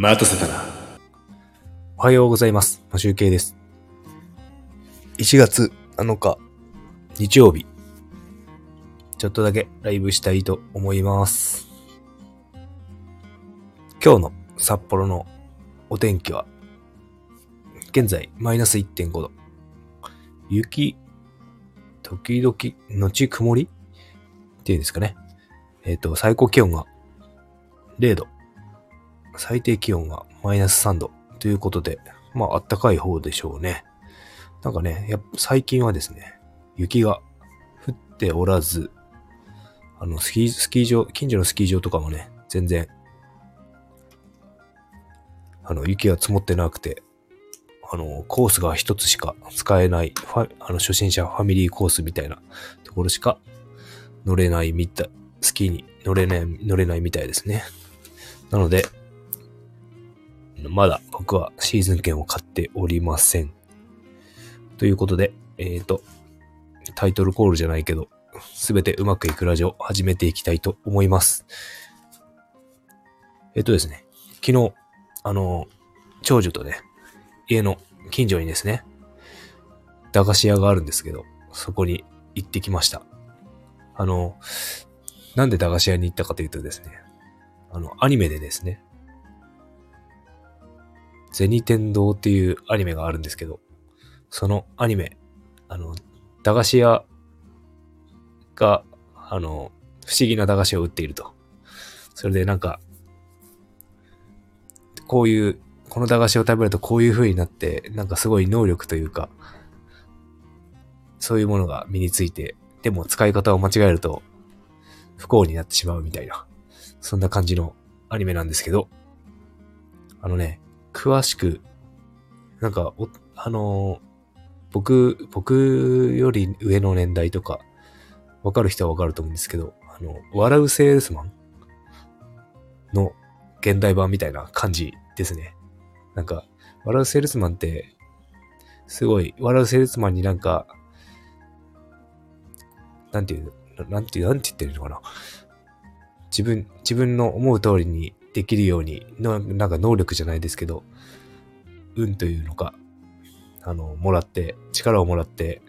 待たせたな。おはようございます。マシュウケイです。1月7日、日曜日。ちょっとだけライブしたいと思います。今日の札幌のお天気は、現在マイナス 1.5 度。雪、時々、後曇りっていうんですかね。最高気温が0度。最低気温がマイナス3度ということで、まあ暖かい方でしょうね。なんかね、最近はですね、雪が降っておらず、スキー場、近所のスキー場とかもね、全然、雪が積もってなくて、コースが一つしか使えない、初心者ファミリーコースみたいなところしか乗れないみたい、スキーに乗れないみたいですね。なので、まだ僕はシーズン券を買っておりません。ということで、タイトルコールじゃないけど、すべてうまくいくラジオを始めていきたいと思います。ですね、昨日、長女とね、家の近所にですね、駄菓子屋があるんですけど、そこに行ってきました。なんで駄菓子屋に行ったかというとですね、アニメでですね、銭天堂っていうアニメがあるんですけど、そのアニメ、駄菓子屋が、不思議な駄菓子を売っていると。それでなんか、この駄菓子を食べるとこういう風になって、なんかすごい能力というか、そういうものが身について、でも使い方を間違えると不幸になってしまうみたいな。そんな感じのアニメなんですけど、詳しく、なんか、僕より上の年代とか、わかる人はわかると思うんですけど、笑うセールスマンの現代版みたいな感じですね。なんか、笑うセールスマンって、すごい、笑うセールスマンになんか、なんて言ってるのかな。自分の思う通りにできるようにの、なんか能力じゃないですけど、運というのか、力をもらって、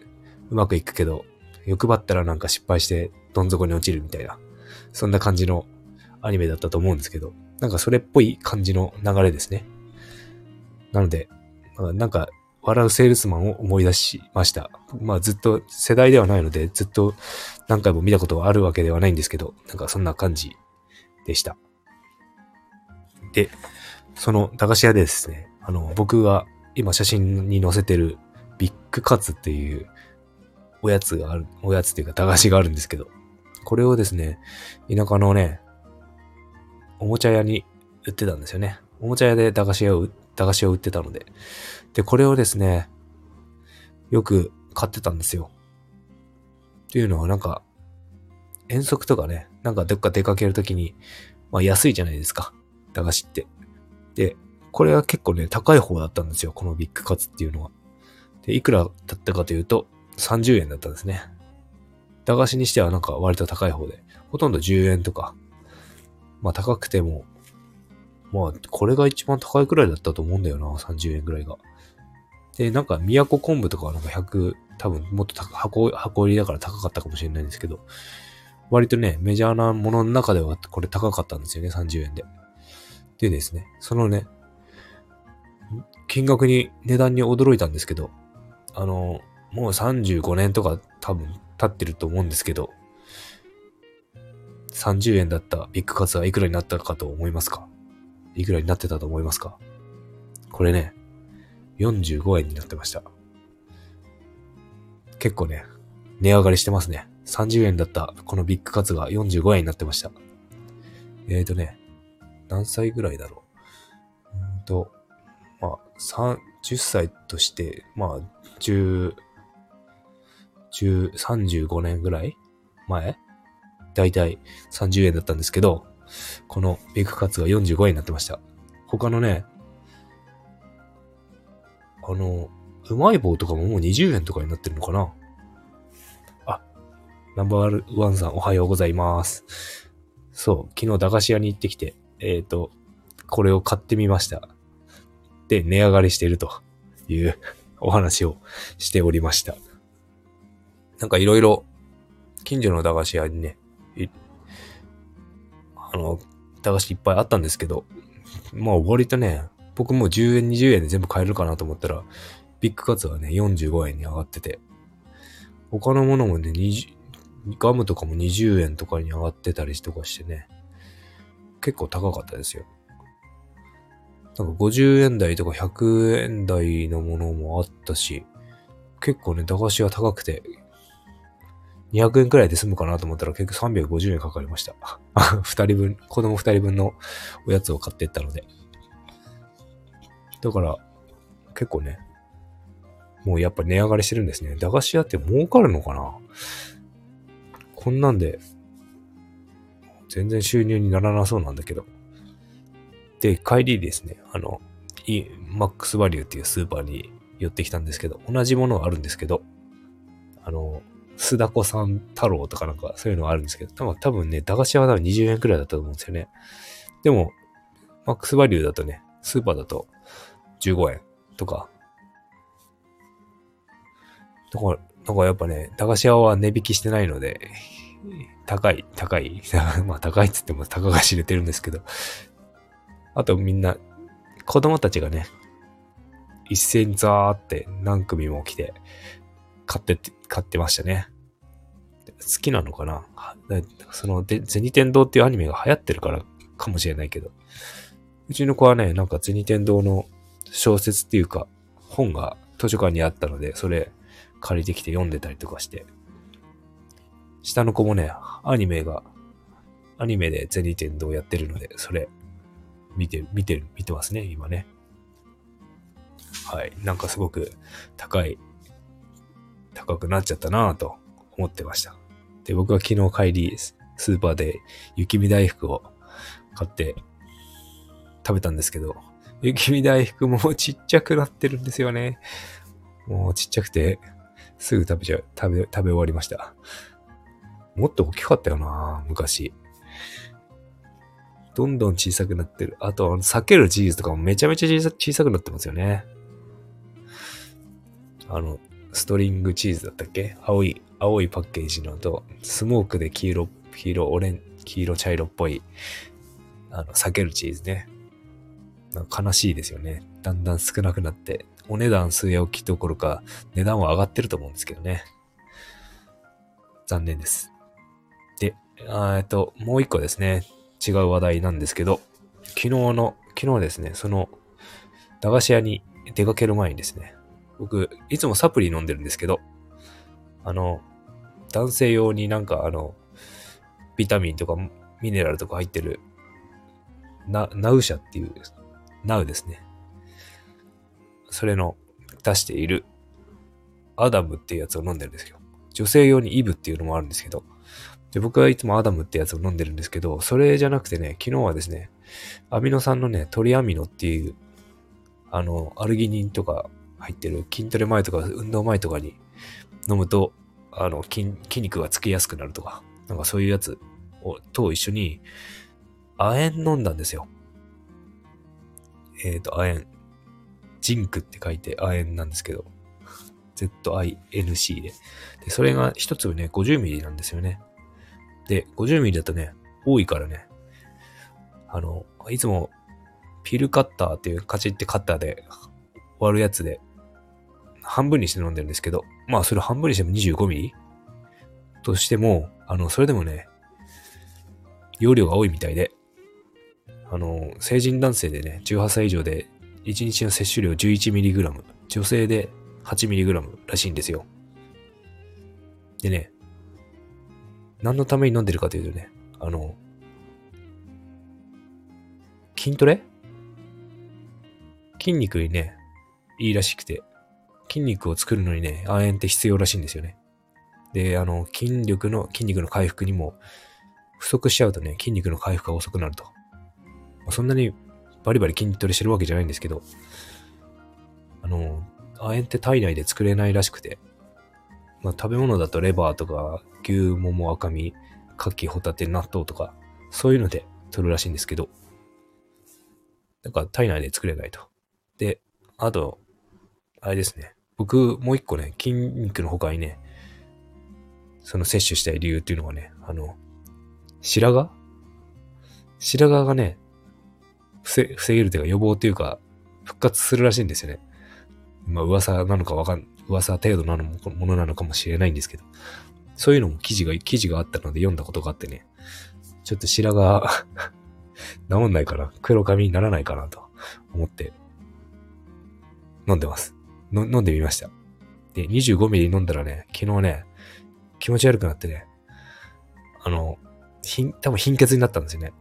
うまくいくけど、欲張ったらなんか失敗して、どん底に落ちるみたいな、そんな感じのアニメだったと思うんですけど、なんかそれっぽい感じの流れですね。なので、なんか、笑うセールスマンを思い出しました。まあずっと世代ではないのでずっと何回も見たことがあるわけではないんですけど、なんかそんな感じでした。で、その駄菓子屋でですね、僕が今写真に載せてるビッグカツっていうおやつというか駄菓子があるんですけど、これをですね、田舎のね、おもちゃ屋に売ってたんですよね。おもちゃ屋で駄菓子を売ってたので。で、これをですね、よく買ってたんですよ。っていうのはなんか、遠足とかね、なんかどっか出かけるときに、まあ安いじゃないですか。駄菓子って。で、これは結構ね、高い方だったんですよ。このビッグカツっていうのは。で、いくらだったかというと、30円だったんですね。駄菓子にしてはなんか割と高い方で。ほとんど10円とか。まあ高くても、まあ、これが一番高いくらいだったと思うんだよな、30円くらいが。で、なんか、宮古昆布とかはなんか100、多分、もっと箱入りだから高かったかもしれないんですけど、割とね、メジャーなものの中ではこれ高かったんですよね、30円で。でですね、そのね、値段に驚いたんですけど、もう35年とか多分経ってると思うんですけど、30円だったビッグカツはいくらになったかと思いますか？いくらになってたと思いますか？これね、45円になってました。結構ね、値上がりしてますね。30円だったこのビッグカツが45円になってました。何歳ぐらいだろう。まあ、10歳として、まあ、35年ぐらい前？だいたい30円だったんですけど、このビッグカツが45円になってました。他のね、うまい棒とかももう20円とかになってるのかな。あ、ナンバーワンさんおはようございます。そう、昨日駄菓子屋に行ってきて、これを買ってみました。で、値上がりしているというお話をしておりました。なんかいろいろ近所の駄菓子屋にね、駄菓子いっぱいあったんですけど、まあ割とね、僕も10円20円で全部買えるかなと思ったら、ビッグカツはね45円に上がってて、他のものもねガムとかも20円とかに上がってたりとかしてね、結構高かったですよ。なんか50円台とか100円台のものもあったし、結構ね駄菓子は高くて200円くらいで済むかなと思ったら結局350円かかりました。2人分、子供2人分のおやつを買っていったので。だから結構ね、もうやっぱ値上がりしてるんですね。駄菓子屋って儲かるのかな？こんなんで全然収入にならなそうなんだけど。で、帰りですね、マックスバリューっていうスーパーに寄ってきたんですけど、同じものがあるんですけど、須田子さん太郎とかなんかそういうのがあるんですけど、多分ね、駄菓子屋は多分20円くらいだったと思うんですよね。でも、マックスバリューだとね、スーパーだと15円とか。だからやっぱね、駄菓子屋は値引きしてないので、高い。まあ高いっつっても高が知れてるんですけど。あとみんな、子供たちがね、一斉にザーって何組も来て、買ってましたね。好きなのかな？その、銭天堂っていうアニメが流行ってるからかもしれないけど。うちの子はね、なんか銭天堂の小説っていうか、本が図書館にあったので、それ借りてきて読んでたりとかして。下の子もね、アニメで銭天堂やってるので、それ、見てますね、今ね。はい。なんかすごく高くなっちゃったなぁと思ってました。で、僕は昨日帰り、スーパーで雪見大福を買って食べたんですけど、雪見大福もちっちゃくなってるんですよね。もうちっちゃくて、すぐ食べ終わりました。もっと大きかったよなぁ、昔。どんどん小さくなってる。あと、裂けるチーズとかもめちゃめちゃ小さくなってますよね。ストリングチーズだったっけ？青いパッケージのと、スモークで黄色、茶色っぽい、裂けるチーズね。なんか悲しいですよね。だんだん少なくなって、お値段据え置きどころか、値段は上がってると思うんですけどね。残念です。で、もう一個ですね。違う話題なんですけど、昨日ですね、その、駄菓子屋に出かける前にですね、僕、いつもサプリ飲んでるんですけど、男性用になんかビタミンとかミネラルとか入ってる、ナウシャっていう、ナウですね。それの出している、アダムっていうやつを飲んでるんですよ。女性用にイブっていうのもあるんですけど、で、僕はいつもアダムってやつを飲んでるんですけど、それじゃなくてね、昨日はですね、アミノ酸のね、トリアミノっていう、アルギニンとか、入ってる筋トレ前とか運動前とかに飲むと筋肉がつきやすくなるとか、なんかそういうやつと一緒に亜鉛飲んだんですよ。亜鉛ジンクって書いて亜鉛なんですけど ZINC でそれが一粒ね 50ml なんですよね。で 50ml だとね多いからね、いつもピルカッターっていうカチってカッターで割るやつで、半分にして飲んでるんですけど、まあそれ半分にしても25ミリとしても、それでもね、容量が多いみたいで、成人男性でね、18歳以上で、1日の摂取量11ミリグラム、女性で8ミリグラムらしいんですよ。でね、何のために飲んでるかというとね、筋トレ？筋肉にね、いいらしくて、筋肉を作るのにね、亜鉛って必要らしいんですよね。で、筋肉の回復にも、不足しちゃうとね、筋肉の回復が遅くなると。そんなにバリバリ筋トレしてるわけじゃないんですけど、亜鉛って体内で作れないらしくて、まあ、食べ物だとレバーとか、牛もも赤身、牡蠣、ホタテ、納豆とか、そういうので取るらしいんですけど、だから体内で作れないと。で、あと、あれですね。僕、もう一個ね、筋肉の他にね、その摂取したい理由っていうのがね、白髪がね、防げるというか予防というか、復活するらしいんですよね。まあ噂程度なのものなのかもしれないんですけど、そういうのも記事があったので読んだことがあってね、ちょっと白髪治んないかな、黒髪にならないかなと思って飲んでます。飲んでみました。で、25ミリ飲んだらね、昨日ね、気持ち悪くなってね、多分貧血になったんですよね。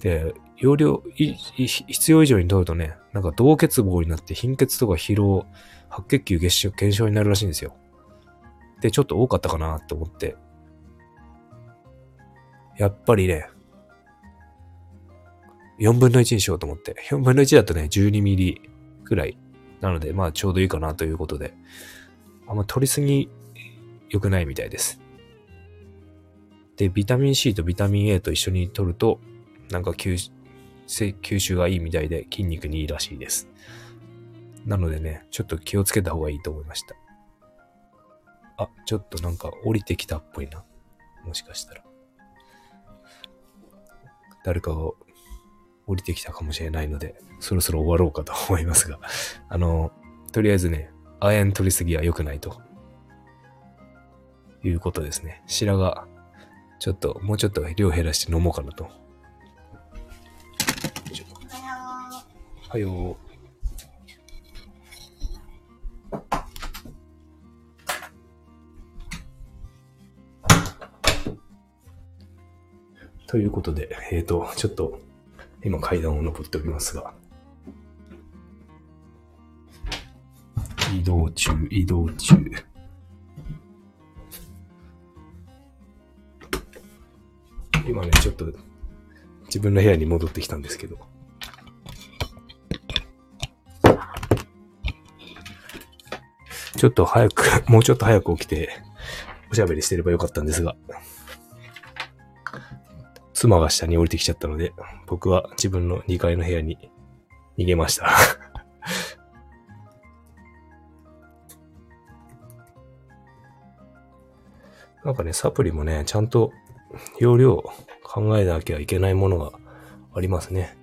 で、容量、必要以上に取るとね、なんか同欠乏になって貧血とか疲労、白血球減少になるらしいんですよ。で、ちょっと多かったかなと思って。やっぱりね、4分の1にしようと思って。4分の1だとね、12ミリくらい。なので、まあちょうどいいかなということで。あんま取りすぎ良くないみたいです。で、ビタミン C とビタミン A と一緒に取ると、なんか吸収がいいみたいで筋肉にいいらしいです。なのでね、ちょっと気をつけた方がいいと思いました。あ、ちょっとなんか降りてきたっぽいな。もしかしたら。誰かが降りてきたかもしれないので、そろそろ終わろうかと思いますが、とりあえずね、亜鉛取りすぎは良くないと。いうことですね。白髪、ちょっと、もうちょっと量減らして飲もうかなと。はよー。ということで、ちょっと今階段を登っておりますが、移動中。今ね、ちょっと自分の部屋に戻ってきたんですけど、ちょっと早く、もうちょっと早く起きて、おしゃべりしてればよかったんですが、妻が下に降りてきちゃったので、僕は自分の2階の部屋に逃げました。なんかね、サプリもね、ちゃんと容量考えなきゃいけないものがありますね。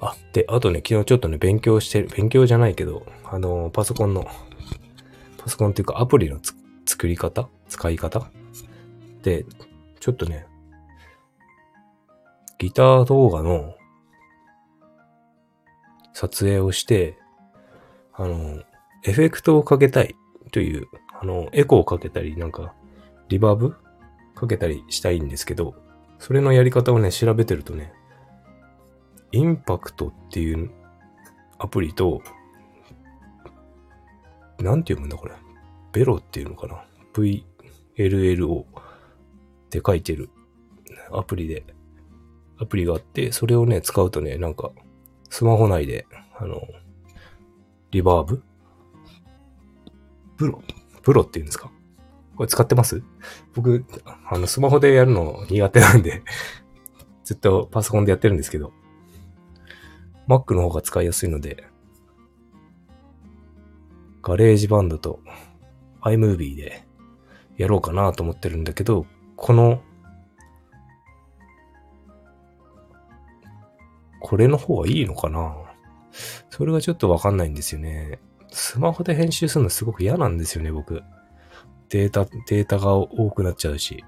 あ、で、あとね、昨日ちょっとね、勉強じゃないけど、パソコンっていうかアプリの使い方で、ちょっとね、ギター動画の撮影をして、エフェクトをかけたいという、エコーをかけたり、なんか、リバーブかけたりしたいんですけど、それのやり方をね、調べてるとね、インパクトっていうアプリと、なんて読むんだこれ。ベロっていうのかな。VLLO って書いてるアプリがあって、それをね、使うとね、なんか、スマホ内で、リバーブプロっていうんですか？これ使ってます？僕、スマホでやるの苦手なんで、ずっとパソコンでやってるんですけど、Mac の方が使いやすいので、ガレージバンドと iMovie でやろうかなと思ってるんだけど、これの方がいいのかな？それがちょっとわかんないんですよね。スマホで編集するのすごく嫌なんですよね、僕。データが多くなっちゃうし。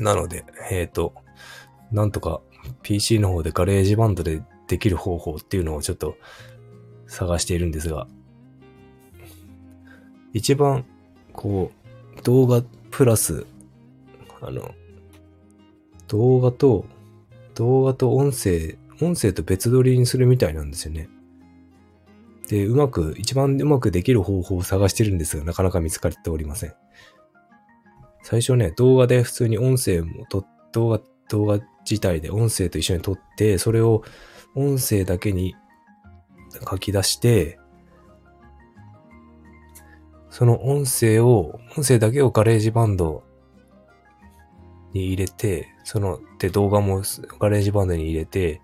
なので、なんとか、PC の方でガレージバンドでできる方法っていうのをちょっと探しているんですが、一番こう動画プラス動画と音声と別撮りにするみたいなんですよね。で、一番うまくできる方法を探してるんですが、なかなか見つかっておりません。最初ね、動画で普通に音声も動画自体で音声と一緒に撮って、それを音声だけに書き出して、その音声だけをガレージバンドに入れて、で動画もガレージバンドに入れて、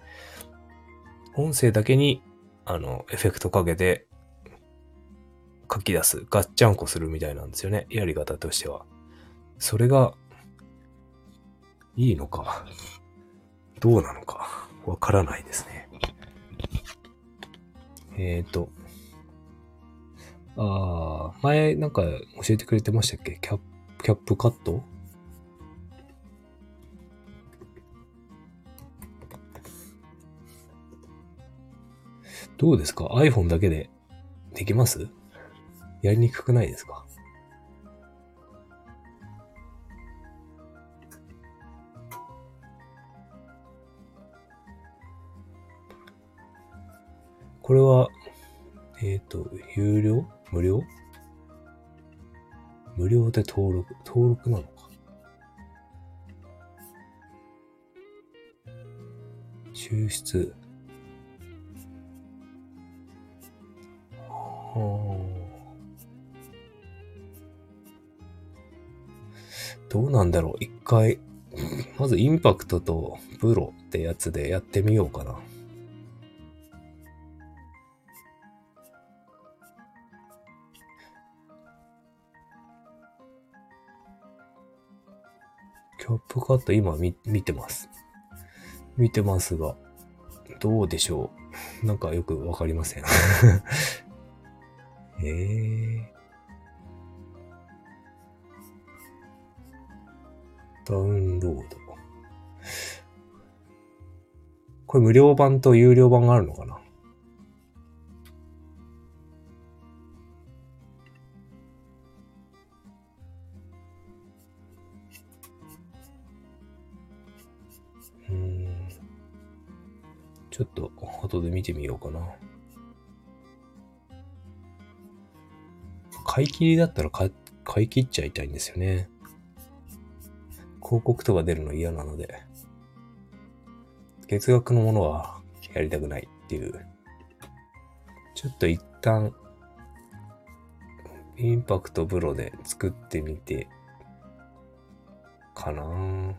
音声だけに、エフェクトかけて、書き出す、ガッチャンコするみたいなんですよね。やり方としては。それが、いいのか、どうなのか、わからないですね。前なんか教えてくれてましたっけ？キャップカット？どうですか？ iPhone だけでできます？やりにくくないですか？これは、無料で登録なのか。抽出。どうなんだろう。一回、まずインパクトとプロってやつでやってみようかな。キャップカット今見てます。見てますが、どうでしょう。なんかよくわかりません。ダウンロード。これ無料版と有料版があるのかな。ちょっと後で見てみようかな。買い切りだったら買い切っちゃいたいんですよね。広告とか出るの嫌なので、月額のものはやりたくないっていう。ちょっと一旦インパクトプロで作ってみてかな。うん。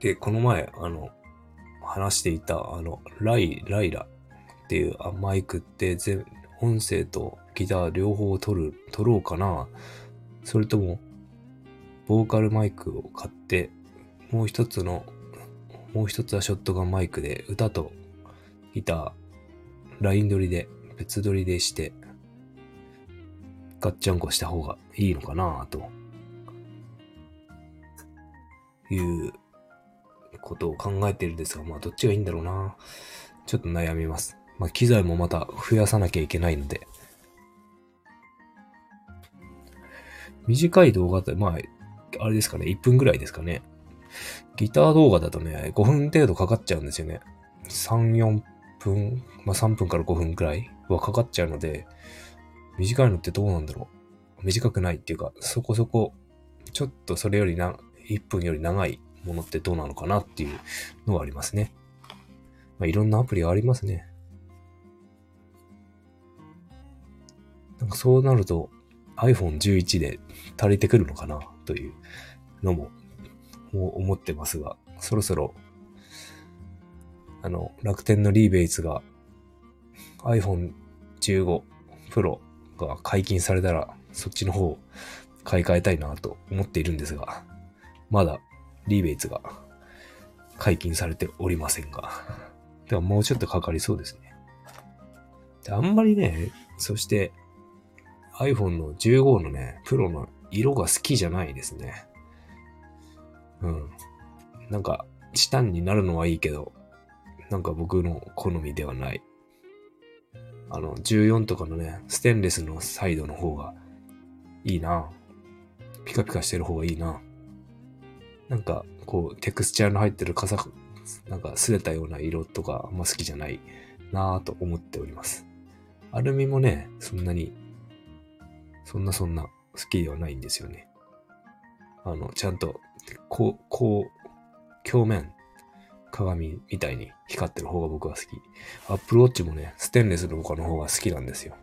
で、この前、話していた、ライラっていうマイクって、音声とギター両方撮ろうかな。それとも、ボーカルマイクを買って、もう一つはショットガンマイクで、歌とギター、ライン撮りで、別撮りでして、ガッチャンコした方がいいのかなと、いう、ことを考えているんですが、まあどっちがいいんだろうな。ちょっと悩みます。まあ機材もまた増やさなきゃいけないので、短い動画ってまああれですかね、1分ぐらいですかね。ギター動画だとね、5分程度かかっちゃうんですよね。3分、まあ3分から5分くらいはかかっちゃうので、短いのってどうなんだろう。短くないっていうか、そこそこちょっとそれより1分より長いものってどうなのかなっていうのはありますね。まあ、いろんなアプリがありますね。なんかそうなると iPhone 11で足りてくるのかなというのも思ってますが、そろそろ楽天のリーベイツが iPhone 15 Pro が解禁されたらそっちの方を買い替えたいなと思っているんですが、まだリーベイツが解禁されておりませんが。でももうちょっとかかりそうですね。であんまりね、そして iPhone の15のね、プロの色が好きじゃないですね。うん。なんか、チタンになるのはいいけど、なんか僕の好みではない。14とかのね、ステンレスのサイドの方がいいな。ピカピカしてる方がいいな。なんか、こう、テクスチャーの入ってるなんか、擦れたような色とか、あんま好きじゃないなぁと思っております。アルミもね、そんな好きではないんですよね。ちゃんと、表面、鏡みたいに光ってる方が僕は好き。アップルウォッチもね、ステンレスの他の方が好きなんですよ。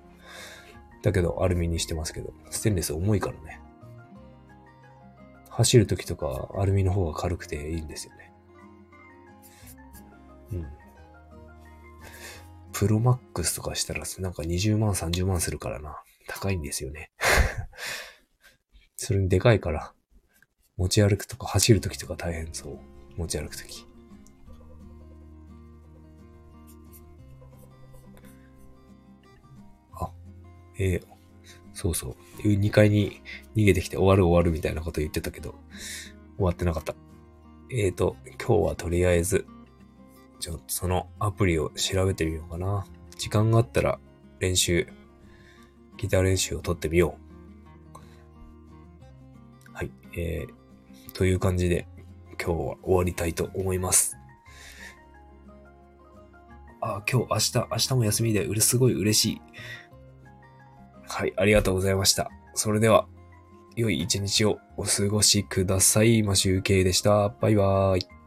だけど、アルミにしてますけど、ステンレス重いからね。走るときとかアルミの方が軽くていいんですよね。うん。プロマックスとかしたらなんか20万30万するからな。高いんですよね。それにでかいから持ち歩くとか走るときとか大変そう。持ち歩くとき。そうそう。2階に逃げてきて終わるみたいなこと言ってたけど、終わってなかった。今日はとりあえず、ちょっとそのアプリを調べてみようかな。時間があったらギター練習を撮ってみよう。はい。という感じで今日は終わりたいと思います。明日も休みで、すごい嬉しい。はい、ありがとうございました。それでは、良い一日をお過ごしください。マシュウケイでした。バイバーイ。